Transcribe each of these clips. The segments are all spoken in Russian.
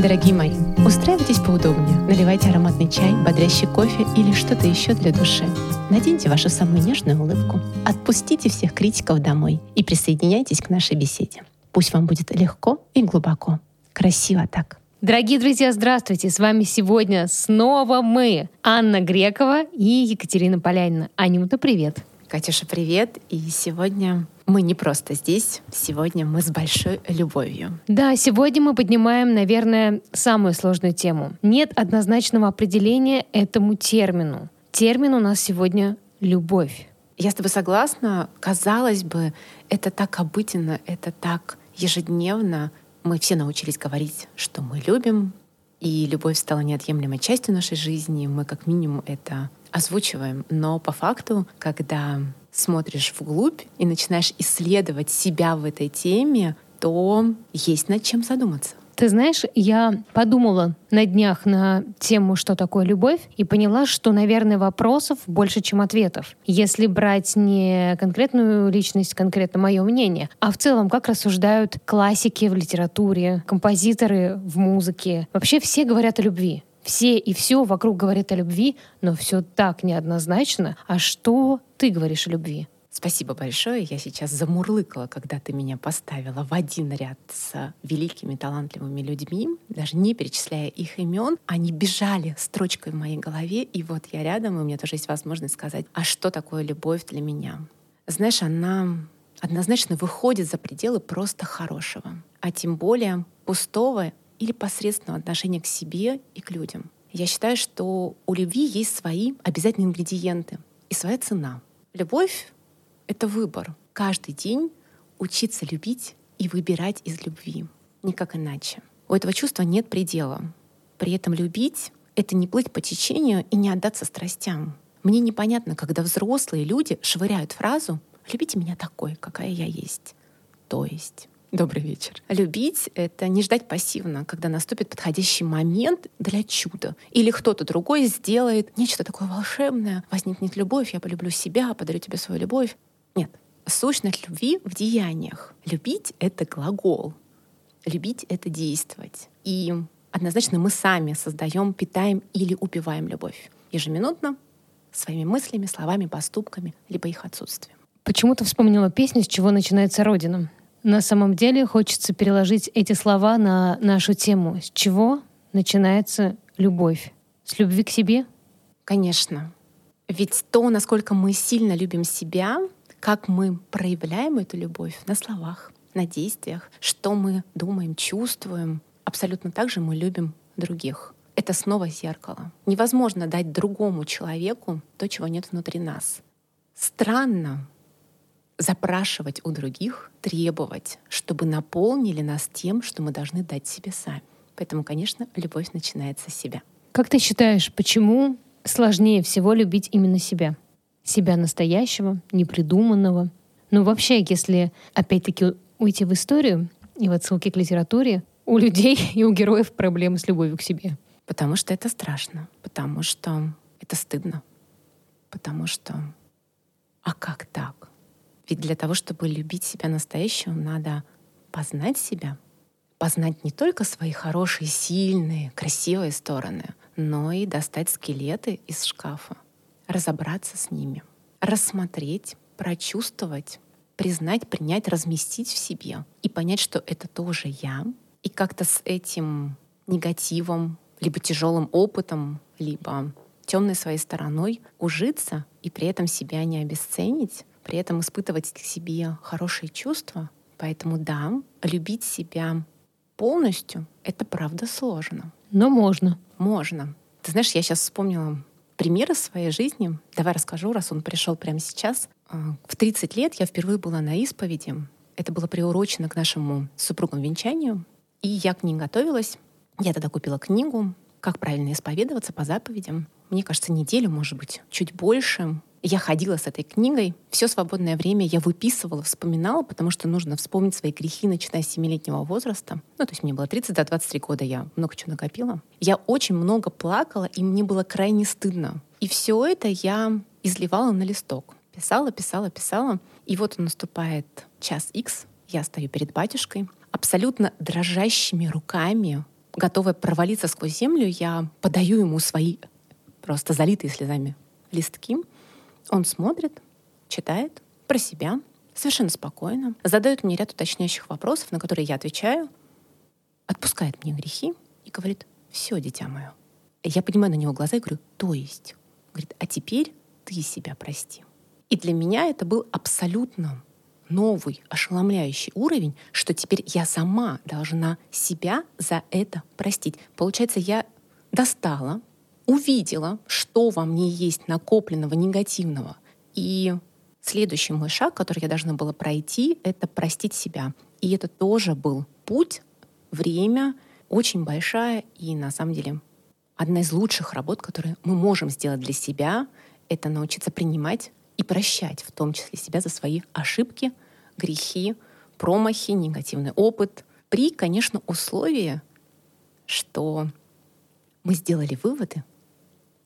Дорогие мои, устраивайтесь поудобнее, наливайте ароматный чай, бодрящий кофе или что-то еще для души. Наденьте вашу самую нежную улыбку, отпустите всех критиков домой и присоединяйтесь к нашей беседе. Пусть вам будет легко и глубоко. Красиво так. Дорогие друзья, здравствуйте! С вами сегодня снова мы, Анна Грекова и Екатерина Полянина. Анюта, привет! Катюша, привет! И сегодня мы не просто здесь, сегодня мы с большой любовью. Да, сегодня мы поднимаем, наверное, самую сложную тему. Нет однозначного определения этому термину. Термин у нас сегодня «любовь». Я с тобой согласна. Казалось бы, это так обыденно, это так ежедневно. Мы все научились говорить, что мы любим, и любовь стала неотъемлемой частью нашей жизни. Мы как минимум это озвучиваем. Но по факту, когда смотришь вглубь и начинаешь исследовать себя в этой теме, то есть над чем задуматься. Ты знаешь, я подумала на днях на тему, что такое любовь, и поняла, что, наверное, вопросов больше, чем ответов. Если брать не конкретную личность, конкретно мое мнение, а в целом, как рассуждают классики в литературе, композиторы в музыке. Вообще все говорят о любви. Все и все вокруг говорят о любви, но все так неоднозначно. А что ты говоришь о любви? Спасибо большое. Я сейчас замурлыкала, когда ты меня поставила в один ряд с великими талантливыми людьми, даже не перечисляя их имен. Они бежали строчкой в моей голове, и вот я рядом, и у меня тоже есть возможность сказать, а что такое любовь для меня? Знаешь, она однозначно выходит за пределы просто хорошего, а тем более пустого или посредственного отношения к себе и к людям. Я считаю, что у любви есть свои обязательные ингредиенты и своя цена. Любовь — это выбор. Каждый день учиться любить и выбирать из любви. Никак иначе. У этого чувства нет предела. При этом любить — это не плыть по течению и не отдаться страстям. Мне непонятно, когда взрослые люди швыряют фразу «любите меня такой, какая я есть». То есть... Добрый вечер. Любить — это не ждать пассивно, когда наступит подходящий момент для чуда. Или кто-то другой сделает нечто такое волшебное. Возникнет любовь, я полюблю себя, подарю тебе свою любовь. Нет. Сущность любви в деяниях. Любить — это глагол. Любить — это действовать. И однозначно мы сами создаем, питаем или убиваем любовь. Ежеминутно, своими мыслями, словами, поступками, либо их отсутствием. Почему-то вспомнила песню «С чего начинается Родина». На самом деле хочется переложить эти слова на нашу тему. С чего начинается любовь? С любви к себе? Конечно. Ведь то, насколько мы сильно любим себя, как мы проявляем эту любовь на словах, на действиях, что мы думаем, чувствуем. Абсолютно так же мы любим других. Это снова зеркало. Невозможно дать другому человеку то, чего нет внутри нас. Странно запрашивать у других, требовать, чтобы наполнили нас тем, что мы должны дать себе сами. Поэтому, конечно, любовь начинается с себя. Как ты считаешь, почему сложнее всего любить именно себя? Себя настоящего, непридуманного. Ну, вообще, если опять-таки уйти в историю и в отсылке к литературе, у людей и у героев проблемы с любовью к себе. Потому что это страшно, потому что это стыдно, потому что... А как так? Ведь для того, чтобы любить себя настоящим, надо познать себя. Познать не только свои хорошие, сильные, красивые стороны, но и достать скелеты из шкафа, разобраться с ними, рассмотреть, прочувствовать, признать, принять, разместить в себе и понять, что это тоже я. И как-то с этим негативом, либо тяжелым опытом, либо темной своей стороной ужиться и при этом себя не обесценить, при этом испытывать к себе хорошие чувства. Поэтому да, любить себя полностью — это правда сложно. Но можно. Можно. Ты знаешь, я сейчас вспомнила пример из своей жизни. Давай расскажу, раз он пришел прямо сейчас. В 30 лет я впервые была на исповеди. Это было приурочено к нашему супругам венчанию. И я к ней готовилась. Я тогда купила книгу «Как правильно исповедоваться по заповедям». Мне кажется, неделю, может быть, чуть больше. Я ходила с этой книгой. Все свободное время я выписывала, вспоминала, потому что нужно вспомнить свои грехи, начиная с 7-летнего возраста. То есть мне было 30, до 23 года я много чего накопила. Я очень много плакала, и мне было крайне стыдно. И все это я изливала на листок. Писала, писала, писала. И вот наступает час X. Я стою перед батюшкой. Абсолютно дрожащими руками готовая провалиться сквозь землю, я подаю ему свои просто залитые слезами листки. Он смотрит, читает про себя, совершенно спокойно, задает мне ряд уточняющих вопросов, на которые я отвечаю, отпускает мне грехи и говорит: «Все, дитя мое». Я поднимаю на него глаза и говорю: «То есть?» Говорит: «А теперь ты себя прости». И для меня это был абсолютно новый, ошеломляющий уровень, что теперь я сама должна себя за это простить. Получается, я достала, увидела, что во мне есть накопленного негативного. И следующий мой шаг, который я должна была пройти, это простить себя. И это тоже был путь, время, очень большая и, на самом деле, одна из лучших работ, которые мы можем сделать для себя, это научиться принимать и прощать, в том числе себя, за свои ошибки, грехи, промахи, негативный опыт. При, конечно, условии, что мы сделали выводы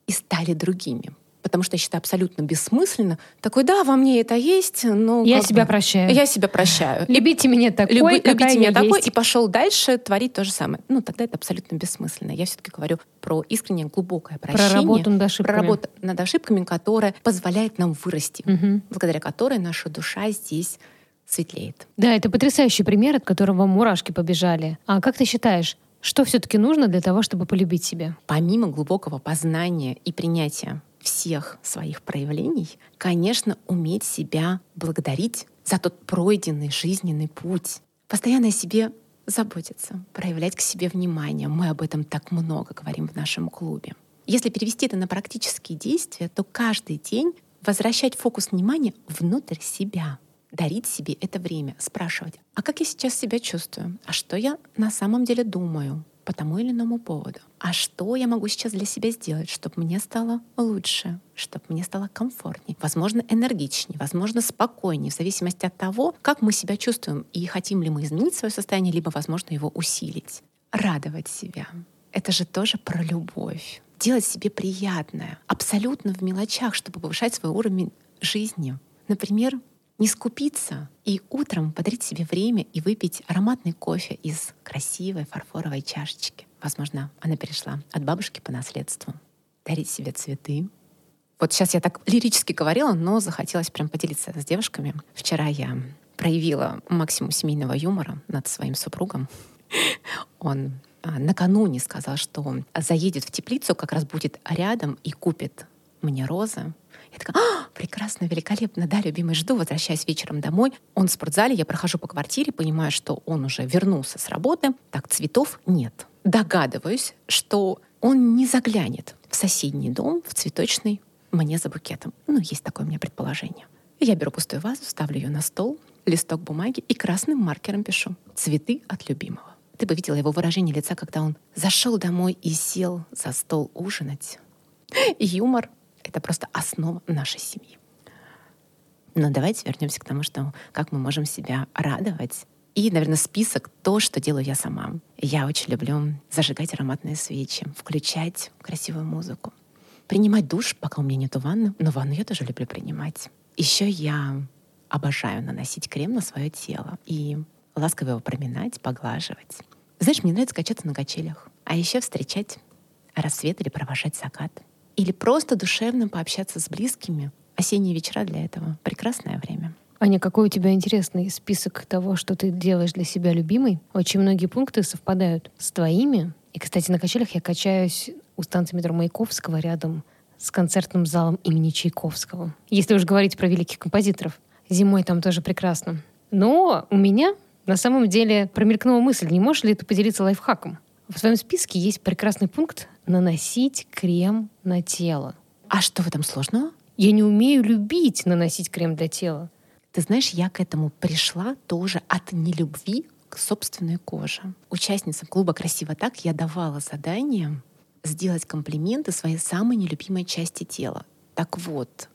и стали другими. Потому что я считаю абсолютно бессмысленно. Такой, да, во мне это есть, но... Я себя прощаю. Я себя прощаю. Любите меня такой, любите меня такой, и пошел дальше творить то же самое. Ну, тогда это абсолютно бессмысленно. Я все-таки говорю про искреннее глубокое прощение. Про работу над ошибками. Про работу над ошибками, которая позволяет нам вырасти, благодаря которой наша душа здесь светлеет. Да, это потрясающий пример, от которого мурашки побежали. А как ты считаешь, что все-таки нужно для того, чтобы полюбить себя? Помимо глубокого познания и принятия всех своих проявлений, конечно, уметь себя благодарить за тот пройденный жизненный путь. Постоянно о себе заботиться, проявлять к себе внимание. Мы об этом так много говорим в нашем клубе. Если перевести это на практические действия, то каждый день возвращать фокус внимания внутрь себя, дарить себе это время, спрашивать: а как я сейчас себя чувствую? А что я на самом деле думаю по тому или иному поводу? А что я могу сейчас для себя сделать, чтобы мне стало лучше, чтобы мне стало комфортнее, возможно, энергичнее, возможно, спокойнее, в зависимости от того, как мы себя чувствуем и хотим ли мы изменить свое состояние, либо, возможно, его усилить. Радовать себя. Это же тоже про любовь. Делать себе приятное, абсолютно в мелочах, чтобы повышать свой уровень жизни. Например, не скупиться и утром подарить себе время и выпить ароматный кофе из красивой фарфоровой чашечки. Возможно, она перешла от бабушки по наследству. Дарить себе цветы. Вот сейчас я так лирически говорила, но захотелось прям поделиться с девушками. Вчера я проявила максимум семейного юмора над своим супругом. Он накануне сказал, что он заедет в теплицу, как раз будет рядом и купит мне розы. Я такая: прекрасно, великолепно, да, любимый, жду, возвращаюсь вечером домой. Он в спортзале, я прохожу по квартире, понимаю, что он уже вернулся с работы, так, цветов нет. Догадываюсь, что он не заглянет в соседний дом, в цветочный, мне за букетом. Ну, есть такое у меня предположение. Я беру пустую вазу, ставлю ее на стол, листок бумаги и красным маркером пишу: «Цветы от любимого». Ты бы видела его выражение лица, когда он зашел домой и сел за стол ужинать. Юмор. Это просто основа нашей семьи. Но давайте вернемся к тому, что как мы можем себя радовать. И, наверное, список то, что делаю я сама. Я очень люблю зажигать ароматные свечи, включать красивую музыку, принимать душ, пока у меня нету ванны. Но ванну я тоже люблю принимать. Еще я обожаю наносить крем на свое тело и ласково его проминать, поглаживать. Знаешь, мне нравится качаться на качелях, а еще встречать рассвет или провожать закат. Или просто душевно пообщаться с близкими. Осенние вечера для этого — прекрасное время. Аня, какой у тебя интересный список того, что ты делаешь для себя, любимый. Очень многие пункты совпадают с твоими. И, кстати, на качелях я качаюсь у станции метро Маяковского рядом с концертным залом имени Чайковского. Если уж говорить про великих композиторов. Зимой там тоже прекрасно. Но у меня на самом деле промелькнула мысль, не можешь ли ты поделиться лайфхаком? В твоем списке есть прекрасный пункт — наносить крем на тело. А что в этом сложного? Я не умею любить наносить крем для тела. Ты знаешь, я к этому пришла тоже от нелюбви к собственной коже. Участницам клуба «Красиво так» я давала задание сделать комплименты своей самой нелюбимой части тела. Так вот,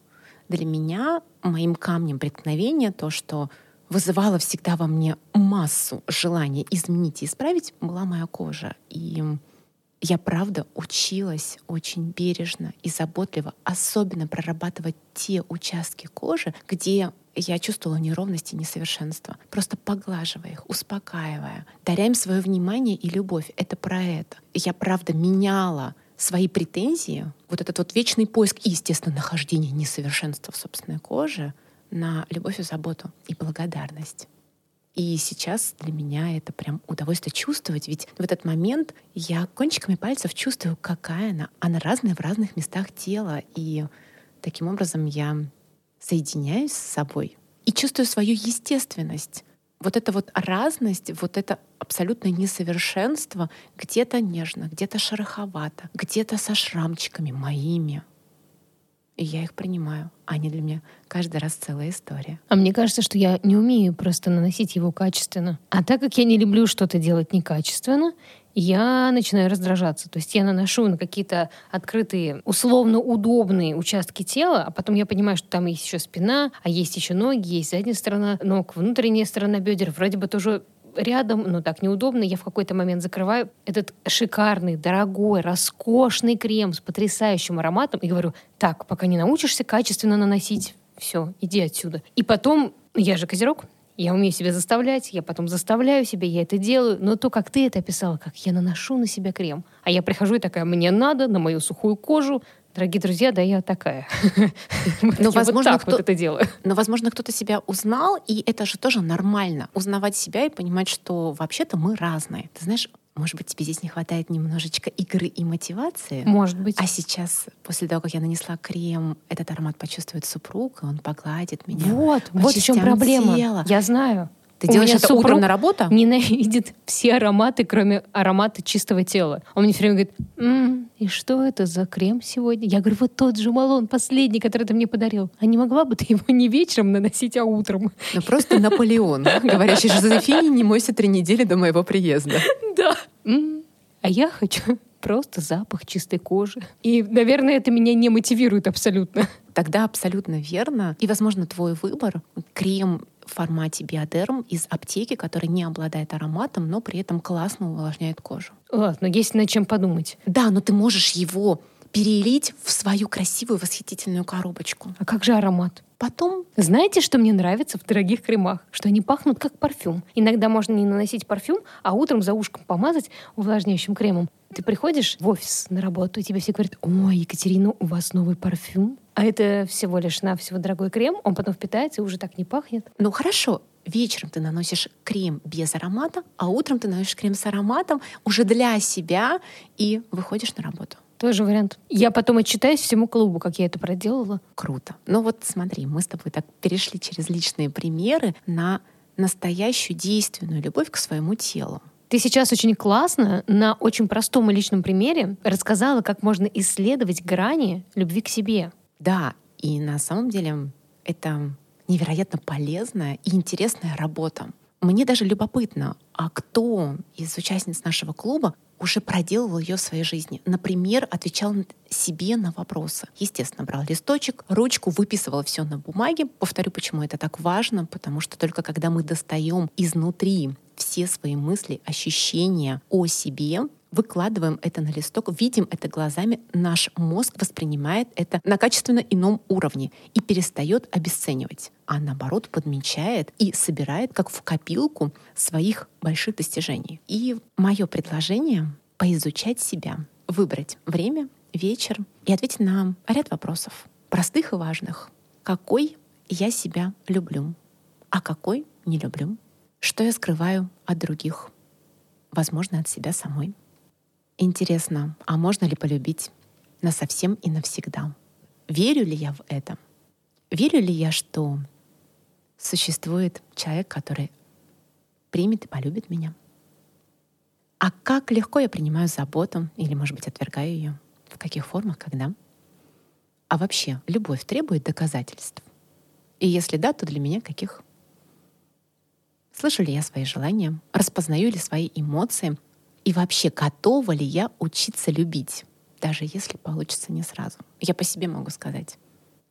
для меня моим камнем преткновения то, что вызывало всегда во мне массу желания изменить и исправить, была моя кожа. И я, правда, училась очень бережно и заботливо, особенно прорабатывать те участки кожи, где я чувствовала неровности, несовершенства. Просто поглаживая их, успокаивая, даря им свое внимание и любовь. Это про это. Я, правда, меняла свои претензии, вот этот вот вечный поиск и, естественно, нахождение несовершенства в собственной коже на любовь и заботу и благодарность. И сейчас для меня это прям удовольствие чувствовать, ведь в этот момент я кончиками пальцев чувствую, какая она. Она разная в разных местах тела, и таким образом я соединяюсь с собой и чувствую свою естественность. Вот эта вот разность, вот это абсолютное несовершенство где-то нежно, где-то шероховато, где-то со шрамчиками моими. И я их принимаю. Они для меня каждый раз целая история. А мне кажется, что я не умею просто наносить его качественно. А так как я не люблю что-то делать некачественно, я начинаю раздражаться. То есть я наношу на какие-то открытые, условно удобные участки тела, а потом я понимаю, что там есть еще спина, а есть еще ноги, есть задняя сторона ног, внутренняя сторона бедер. Вроде бы тоже рядом, но так неудобно. Я в какой-то момент закрываю этот шикарный, дорогой, роскошный крем с потрясающим ароматом и говорю: так, пока не научишься качественно наносить, все, иди отсюда. И потом, я же козерог, я умею себя заставлять, я потом заставляю себя, я это делаю. Но то, как ты это описала, как я наношу на себя крем, а я прихожу и такая: мне надо на мою сухую кожу. Дорогие друзья, да я такая. Но, возможно, вот так вот это делаю. Но, возможно, кто-то себя узнал, и это же тоже нормально. Узнавать себя и понимать, что вообще-то мы разные. Ты знаешь, может быть, тебе здесь не хватает немножечко игры и мотивации? Может быть. А сейчас, после того, как я нанесла крем, этот аромат почувствует супруг, и он погладит меня. Вот в чем проблема. Тела. Я знаю. Ты делаешь это утром на работу? Ненавидит все ароматы, кроме аромата чистого тела. Он мне все время говорит: и что это за крем сегодня? Я говорю: вот тот же Малон, последний, который ты мне подарил. А не могла бы ты его не вечером наносить, а утром? Ну просто Наполеон, говорящий: Жозефине, не мойся 3 недели до моего приезда. Да. А я хочу просто запах чистой кожи. И, наверное, это меня не мотивирует абсолютно. Тогда абсолютно верно. И, возможно, твой выбор — крем в формате Биодерм из аптеки, который не обладает ароматом, но при этом классно увлажняет кожу. Ладно, есть над чем подумать. Да, но ты можешь его перелить в свою красивую восхитительную коробочку. А как же аромат? Потом. Знаете, что мне нравится в дорогих кремах? Что они пахнут как парфюм. Иногда можно не наносить парфюм, а утром за ушком помазать увлажняющим кремом. Ты приходишь в офис на работу, и тебе все говорят: ой, Екатерина, у вас новый парфюм. А это всего лишь навсего дорогой крем, он потом впитается и уже так не пахнет. Ну хорошо, вечером ты наносишь крем без аромата, а утром ты наносишь крем с ароматом уже для себя и выходишь на работу. Тоже вариант. Я потом отчитаюсь всему клубу, как я это проделала. Круто. Ну вот смотри, мы с тобой так перешли через личные примеры на настоящую действенную любовь к своему телу. Ты сейчас очень классно на очень простом и личном примере рассказала, как можно исследовать грани любви к себе. Да, и на самом деле это невероятно полезная и интересная работа. Мне даже любопытно, а кто из участниц нашего клуба уже проделывал ее в своей жизни. Например, отвечал себе на вопросы. Естественно, брал листочек, ручку, выписывал все на бумаге. Повторю, почему это так важно, потому что только когда мы достаем изнутри все свои мысли, ощущения о себе, выкладываем это на листок, видим это глазами, наш мозг воспринимает это на качественно ином уровне и перестает обесценивать, а наоборот подмечает и собирает как в копилку своих больших достижений. И мое предложение — поизучать себя, выбрать время, вечер и ответить на ряд вопросов, простых и важных. Какой я себя люблю, а какой не люблю? Что я скрываю от других, возможно, от себя самой? Интересно, а можно ли полюбить насовсем и навсегда? Верю ли я в это? Верю ли я, что существует человек, который примет и полюбит меня? А как легко я принимаю заботу или, может быть, отвергаю ее? В каких формах, когда? А вообще, любовь требует доказательств? И если да, то для меня каких? Слышу ли я свои желания? Распознаю ли свои эмоции? И вообще, готова ли я учиться любить, даже если получится не сразу? Я по себе могу сказать,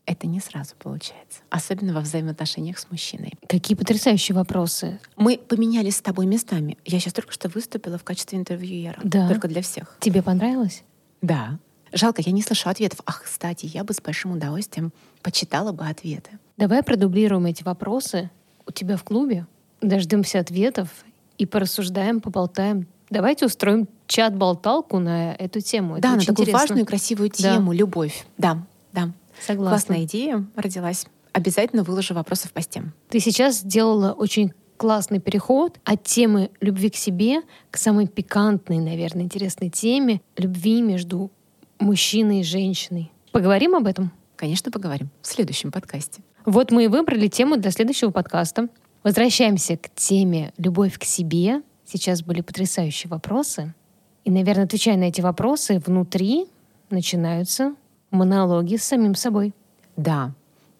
это не сразу получается. Особенно во взаимоотношениях с мужчиной. Какие потрясающие вопросы. Мы поменялись с тобой местами. Я сейчас только что выступила в качестве интервьюера. Да. Только для всех. Тебе понравилось? Да. Жалко, я не слышу ответов. Ах, кстати, я бы с большим удовольствием почитала бы ответы. Давай продублируем эти вопросы у тебя в клубе, дождемся ответов и порассуждаем, поболтаем. Давайте устроим чат-болталку на эту тему. Это да, на такую интересно. Важную и красивую тему, да. Любовь. Да, да. Согласна. Классная идея родилась. Обязательно выложу вопросы в посте. Ты сейчас сделала очень классный переход от темы любви к себе к самой пикантной, наверное, интересной теме любви между мужчиной и женщиной. Поговорим об этом? Конечно, поговорим. В следующем подкасте. Вот мы и выбрали тему для следующего подкаста. Возвращаемся к теме «Любовь к себе». Сейчас были потрясающие вопросы. И, наверное, отвечая на эти вопросы, внутри начинаются монологи с самим собой. Да,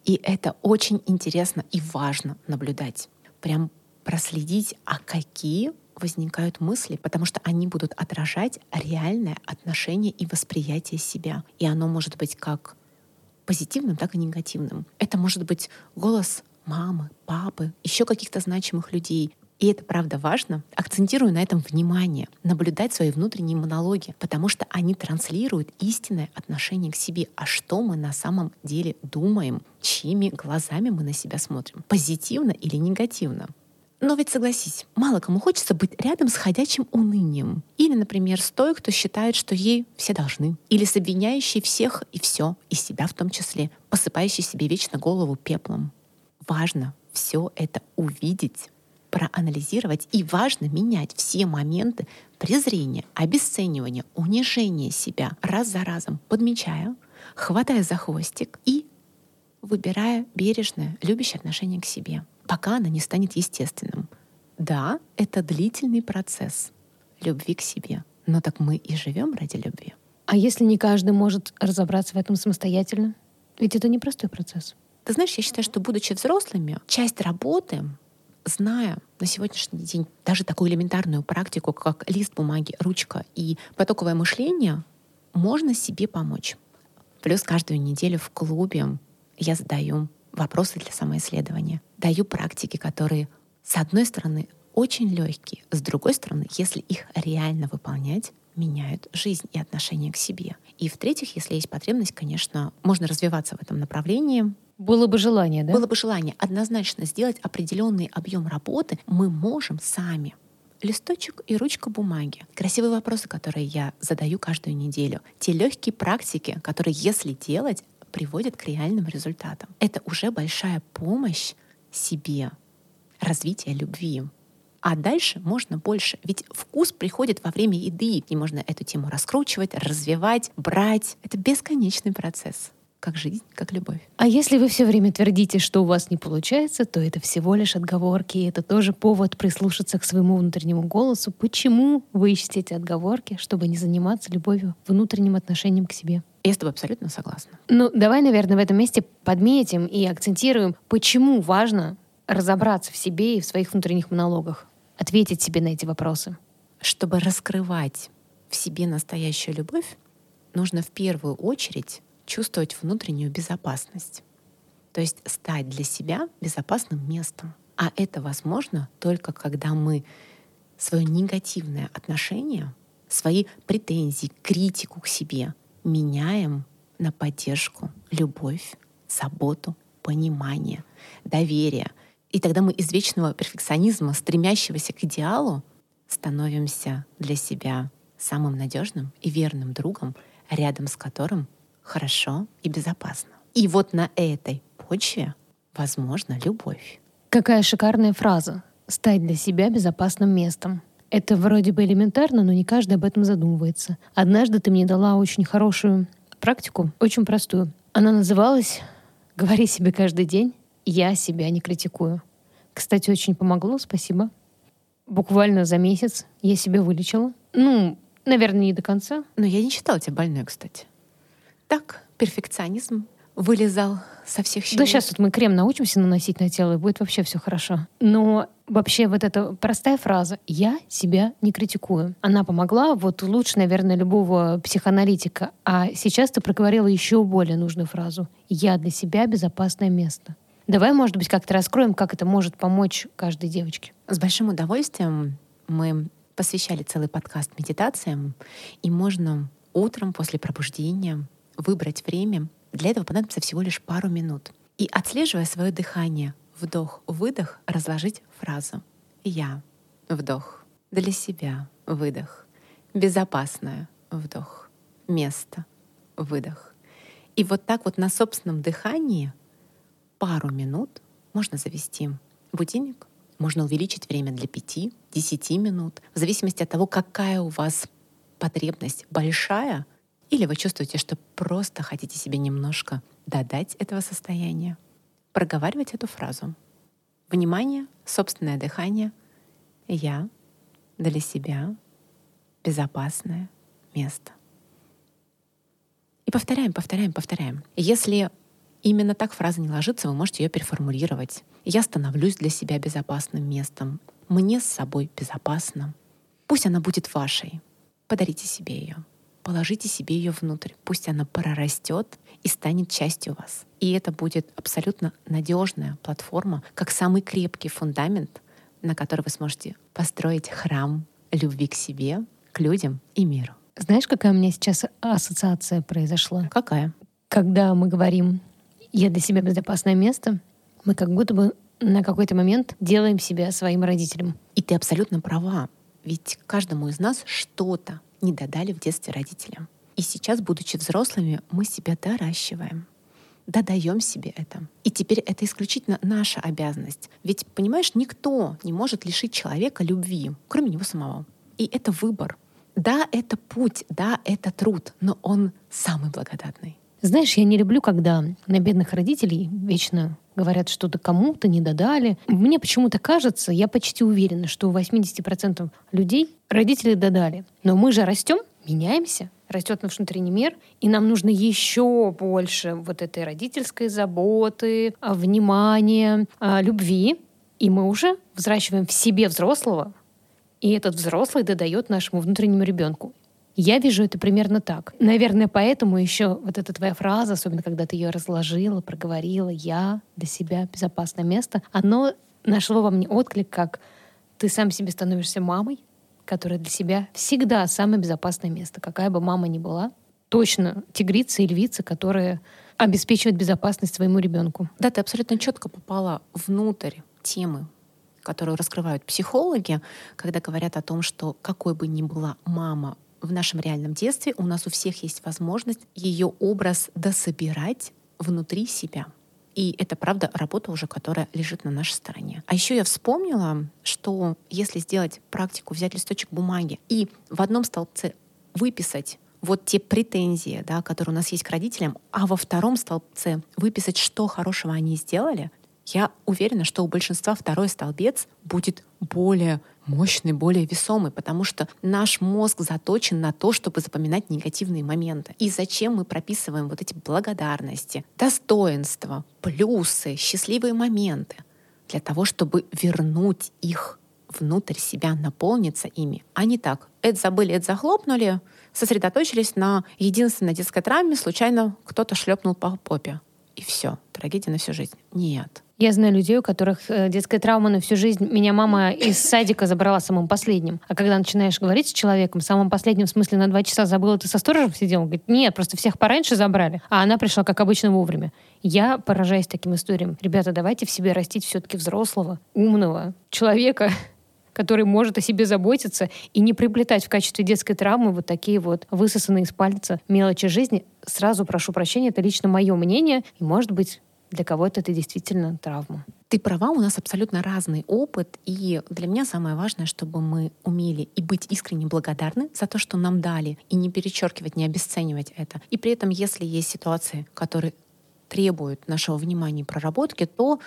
и это очень интересно и важно наблюдать. Прям проследить, а какие возникают мысли, потому что они будут отражать реальное отношение и восприятие себя. И оно может быть как позитивным, так и негативным. Это может быть голос мамы, папы, еще каких-то значимых людей. И это правда важно. Акцентирую на этом внимание. Наблюдать свои внутренние монологи, потому что они транслируют истинное отношение к себе. А что мы на самом деле думаем? Чьими глазами мы на себя смотрим? Позитивно или негативно? Но ведь согласись, мало кому хочется быть рядом с ходячим унынием. Или, например, с той, кто считает, что ей все должны. Или с обвиняющей всех и все, и себя в том числе, посыпающей себе вечно голову пеплом. Важно все это увидеть, проанализировать, и важно менять все моменты презрения, обесценивания, унижения себя раз за разом, подмечая, хватая за хвостик и выбирая бережное, любящее отношение к себе, пока оно не станет естественным. Да, это длительный процесс любви к себе, но так мы и живем ради любви. А если не каждый может разобраться в этом самостоятельно? Ведь это непростой процесс. Ты знаешь, я считаю, что, будучи взрослыми, часть работы, зная на сегодняшний день даже такую элементарную практику, как лист бумаги, ручка и потоковое мышление, можно себе помочь. Плюс каждую неделю в клубе я задаю вопросы для самоисследования. Даю практики, которые, с одной стороны, очень легкие, с другой стороны, если их реально выполнять, меняют жизнь и отношение к себе. И в-третьих, если есть потребность, конечно, можно развиваться в этом направлении. Было бы желание, да? Было бы желание однозначно сделать определенный объем работы. Мы можем сами. Листочек и ручка бумаги. Красивые вопросы, которые я задаю каждую неделю. Те легкие практики, которые, если делать, приводят к реальным результатам. Это уже большая помощь себе, развитие любви. А дальше можно больше. Ведь вкус приходит во время еды. И можно эту тему раскручивать, развивать, брать. Это бесконечный процесс. Как жизнь, как любовь. А если вы все время твердите, что у вас не получается, то это всего лишь отговорки, и это тоже повод прислушаться к своему внутреннему голосу. Почему вы ищете эти отговорки, чтобы не заниматься любовью, внутренним отношением к себе? Я с тобой абсолютно согласна. Ну, давай, наверное, в этом месте подметим и акцентируем, почему важно разобраться в себе и в своих внутренних монологах, ответить себе на эти вопросы. Чтобы раскрывать в себе настоящую любовь, нужно в первую очередь чувствовать внутреннюю безопасность. То есть стать для себя безопасным местом. А это возможно только когда мы свое негативное отношение, свои претензии, критику к себе меняем на поддержку, любовь, заботу, понимание, доверие. И тогда мы из вечного перфекционизма, стремящегося к идеалу, становимся для себя самым надежным и верным другом, рядом с которым хорошо и безопасно. И вот на этой почве возможна любовь. Какая шикарная фраза. Стать для себя безопасным местом. Это вроде бы элементарно, но не каждый об этом задумывается. Однажды ты мне дала очень хорошую практику, очень простую. Она называлась «Говори себе каждый день, я себя не критикую». Кстати, очень помогло, спасибо. Буквально за месяц я себя вылечила. Ну, наверное, не до конца. Но я не считала тебя больной, кстати. Так, перфекционизм вылезал со всех щелей. Да сейчас вот мы крем научимся наносить на тело, и будет вообще все хорошо. Но вообще вот эта простая фраза «я себя не критикую». Она помогла вот лучше, наверное, любого психоаналитика. А сейчас ты проговорила еще более нужную фразу «я для себя безопасное место». Давай, может быть, как-то раскроем, как это может помочь каждой девочке. С большим удовольствием. Мы посвящали целый подкаст медитациям, и можно утром после пробуждения выбрать время. Для этого понадобится всего лишь пару минут. и, отслеживая свое дыхание, вдох-выдох, разложить фразу. Я. Вдох. Для себя. Выдох. Безопасное. Вдох. Место. Выдох. И вот так вот на собственном дыхании пару минут можно завести будильник, можно увеличить время для 5-10 минут, в зависимости от того, какая у вас потребность, большая, или вы чувствуете, что просто хотите себе немножко додать этого состояния. Проговаривать эту фразу. Внимание, собственное дыхание. Я для себя безопасное место. И повторяем. Если именно так фраза не ложится, вы можете ее переформулировать. Я становлюсь для себя безопасным местом. Мне с собой безопасно. Пусть она будет вашей. Подарите себе ее. Положите себе ее внутрь. Пусть она прорастет и станет частью вас. И это будет абсолютно надежная платформа, как самый крепкий фундамент, на который вы сможете построить храм любви к себе, к людям и миру. Знаешь, какая у меня сейчас ассоциация произошла? Какая? Когда мы говорим «я для себя безопасное место», мы как будто бы на какой-то момент делаем себя своим родителем. И ты абсолютно права. Ведь каждому из нас что-то не додали в детстве родителям. И сейчас, будучи взрослыми, мы себя доращиваем, додаем себе это. И теперь это исключительно наша обязанность. Ведь, понимаешь, никто не может лишить человека любви, кроме него самого. И это выбор. Да, это путь, да, это труд, но он самый благодатный. Знаешь, я не люблю, когда на бедных родителей вечно говорят, что-то кому-то не додали. Мне почему-то кажется, я почти уверена, что у 80% людей родители додали. Но мы же растем, меняемся, растет наш внутренний мир, и нам нужно еще больше вот этой родительской заботы, внимания, любви. И мы уже взращиваем в себе взрослого, и этот взрослый додает нашему внутреннему ребенку. Я вижу это примерно так. Наверное, поэтому еще вот эта твоя фраза, особенно когда ты ее разложила, проговорила, я для себя безопасное место, оно нашло во мне отклик, как ты сам себе становишься мамой, которая для себя всегда самое безопасное место. Какая бы мама ни была, точно тигрица и львица, которая обеспечивает безопасность своему ребенку. Да, ты абсолютно четко попала внутрь темы, которую раскрывают психологи, когда говорят о том, что какой бы ни была мама в нашем реальном детстве, у нас у всех есть возможность ее образ дособирать внутри себя. И это, правда, работа уже, которая лежит на нашей стороне. А еще я вспомнила, что если сделать практику, взять листочек бумаги и в одном столбце выписать вот те претензии, да, которые у нас есть к родителям, а во втором столбце выписать, что хорошего они сделали, я уверена, что у большинства второй столбец будет более мощный, более весомый, потому что наш мозг заточен на то, чтобы запоминать негативные моменты. И зачем мы прописываем вот эти благодарности, достоинства, плюсы, счастливые моменты? Для того, чтобы вернуть их внутрь себя, наполниться ими. А не так. Это забыли, это захлопнули, сосредоточились на единственной детской травме, случайно кто-то шлепнул по попе. И все, трагедия на всю жизнь. Нет. Я знаю людей, у которых детская травма на всю жизнь. Меня мама из садика забрала самым последним. А когда начинаешь говорить с человеком, самым последним, в смысле, на 2 часа забыла, ты со сторожем сидел? Он говорит, нет, просто всех пораньше забрали. А она пришла, как обычно, вовремя. Я поражаюсь таким историям. Ребята, давайте в себе растить все-таки взрослого, умного человека, который может о себе заботиться и не приплетать в качестве детской травмы вот такие вот высосанные из пальца мелочи жизни. Сразу прошу прощения, это лично мое мнение. И, может быть, для кого-то это действительно травма. Ты права, у нас абсолютно разный опыт. И для меня самое важное, чтобы мы умели и быть искренне благодарны за то, что нам дали, и не перечеркивать, не обесценивать это. И при этом, если есть ситуации, которые требуют нашего внимания и проработки, то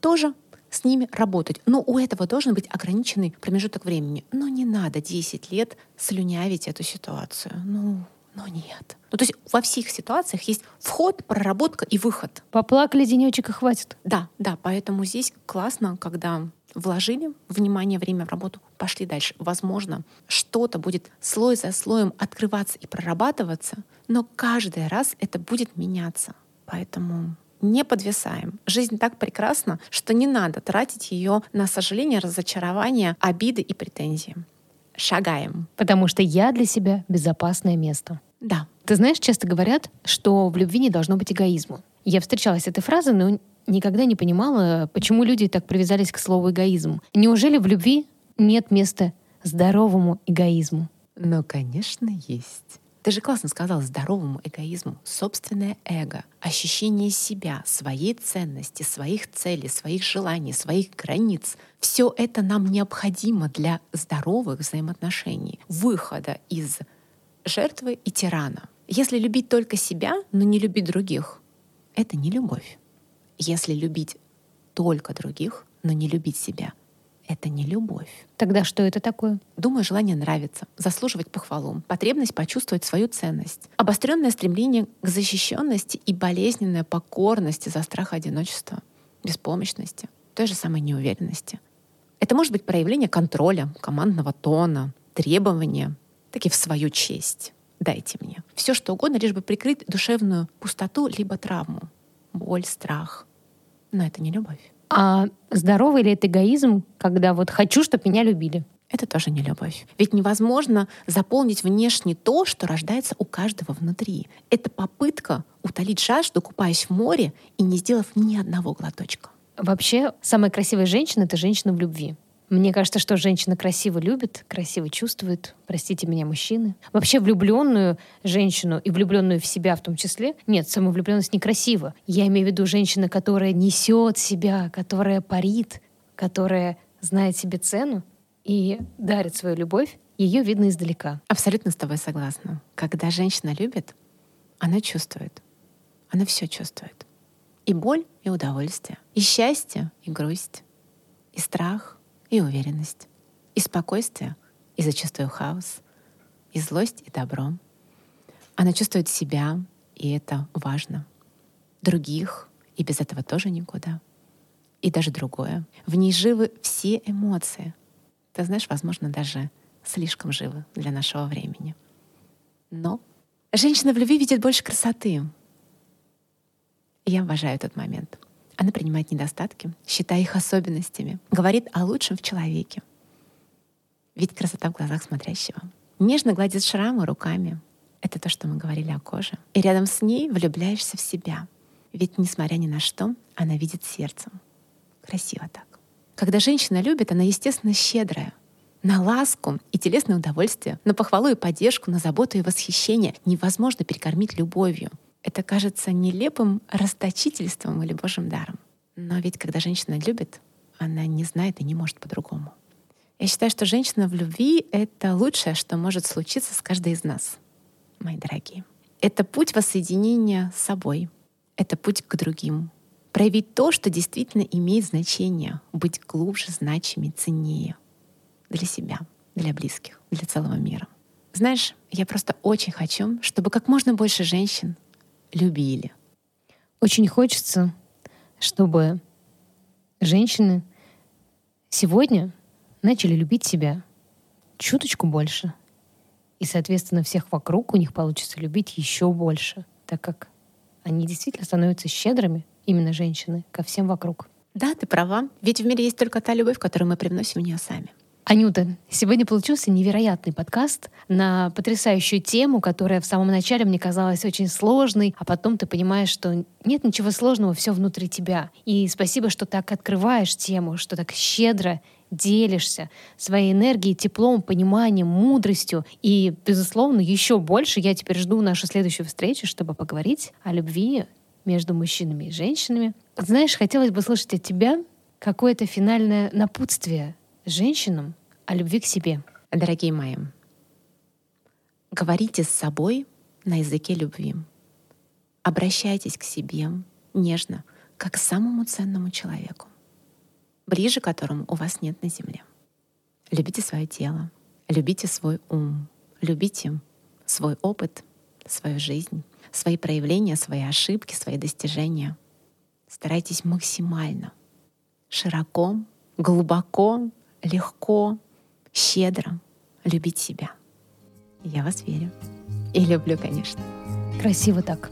тоже с ними работать. Но у этого должен быть ограниченный промежуток времени. Но не надо 10 лет слюнявить эту ситуацию. Но нет. То есть во всех ситуациях есть вход, проработка и выход. Поплакали денечек и хватит. Да. Поэтому здесь классно, когда вложили внимание, время в работу, пошли дальше. Возможно, что-то будет слой за слоем открываться и прорабатываться, но каждый раз это будет меняться. Поэтому не подвисаем. Жизнь так прекрасна, что не надо тратить ее на сожаление, разочарование, обиды и претензии. Шагаем. Потому что я для себя безопасное место. Да. Ты знаешь, часто говорят, что в любви не должно быть эгоизма. Я встречалась с этой фразой, но никогда не понимала, почему люди так привязались к слову эгоизм. Неужели в любви нет места здоровому эгоизму? Ну, конечно, есть. Ты же классно сказала, здоровому эгоизму. Собственное эго, ощущение себя, своей ценности, своих целей, своих желаний, своих границ. Все это нам необходимо для здоровых взаимоотношений, выхода из жертвы и тирана. Если любить только себя, но не любить других, это не любовь. Если любить только других, но не любить себя, это не любовь. Тогда что это такое? Думаю, желание нравиться, заслуживать похвалу, потребность почувствовать свою ценность, обостренное стремление к защищенности и болезненная покорность из-за страха одиночества, беспомощности, той же самой неуверенности. Это может быть проявление контроля, командного тона, требования, таки в свою честь. Дайте мне. Все что угодно, лишь бы прикрыть душевную пустоту либо травму. Боль, страх. Но это не любовь. А здоровый ли это эгоизм, когда вот хочу, чтобы меня любили? Это тоже не любовь. Ведь невозможно заполнить внешне то, что рождается у каждого внутри. Это попытка утолить жажду, купаясь в море и не сделав ни одного глоточка. Вообще, самая красивая женщина — это женщина в любви. Мне кажется, что женщина красиво любит, красиво чувствует, простите меня, мужчины. Вообще влюбленную женщину и влюбленную в себя в том числе. Нет, самовлюбленность некрасива. Я имею в виду женщину, которая несет себя, которая парит, которая знает себе цену и дарит свою любовь. Ее видно издалека. Абсолютно с тобой согласна. Когда женщина любит, она чувствует. Она все чувствует. И боль, и удовольствие. И счастье, и грусть. И страх. И уверенность, и спокойствие, и зачастую хаос, и злость, и добро. Она чувствует себя, и это важно. Других, и без этого тоже никуда. И даже другое. В ней живы все эмоции. Ты знаешь, возможно, даже слишком живы для нашего времени. Но женщина в любви видит больше красоты. Я обожаю этот момент. Она принимает недостатки, считая их особенностями, говорит о лучшем в человеке. Ведь красота в глазах смотрящего. Нежно гладит шрамы руками. Это то, что мы говорили о коже. И рядом с ней влюбляешься в себя. Ведь, несмотря ни на что, она видит сердцем. Красиво так. Когда женщина любит, она, естественно, щедрая. На ласку и телесное удовольствие, на похвалу и поддержку, на заботу и восхищение невозможно перекормить любовью. Это кажется нелепым расточительством или божьим даром. Но ведь когда женщина любит, она не знает и не может по-другому. Я считаю, что женщина в любви — это лучшее, что может случиться с каждой из нас, мои дорогие. Это путь воссоединения с собой. Это путь к другим. Проявить то, что действительно имеет значение. Быть глубже, значимее, ценнее. Для себя, для близких, для целого мира. Знаешь, я просто очень хочу, чтобы как можно больше женщин любили. Очень хочется, чтобы женщины сегодня начали любить себя чуточку больше. И, соответственно, всех вокруг у них получится любить еще больше, так как они действительно становятся щедрыми, именно женщины, ко всем вокруг. Да, ты права. Ведь в мире есть только та любовь, которую мы привносим в нее сами. Анюта, сегодня получился невероятный подкаст на потрясающую тему, которая в самом начале мне казалась очень сложной, а потом ты понимаешь, что нет ничего сложного, все внутри тебя. И спасибо, что так открываешь тему, что так щедро делишься своей энергией, теплом, пониманием, мудростью. И, безусловно, еще больше я теперь жду нашу следующую встречу, чтобы поговорить о любви между мужчинами и женщинами. Знаешь, хотелось бы слышать от тебя какое-то финальное напутствие женщинам о любви к себе. Дорогие мои, говорите с собой на языке любви. Обращайтесь к себе нежно, как к самому ценному человеку, ближе к которому у вас нет на земле. Любите свое тело, любите свой ум, любите свой опыт, свою жизнь, свои проявления, свои ошибки, свои достижения. Старайтесь максимально, широко, глубоко, легко, щедро любить себя. Я вас верю. И люблю, конечно. Красиво так.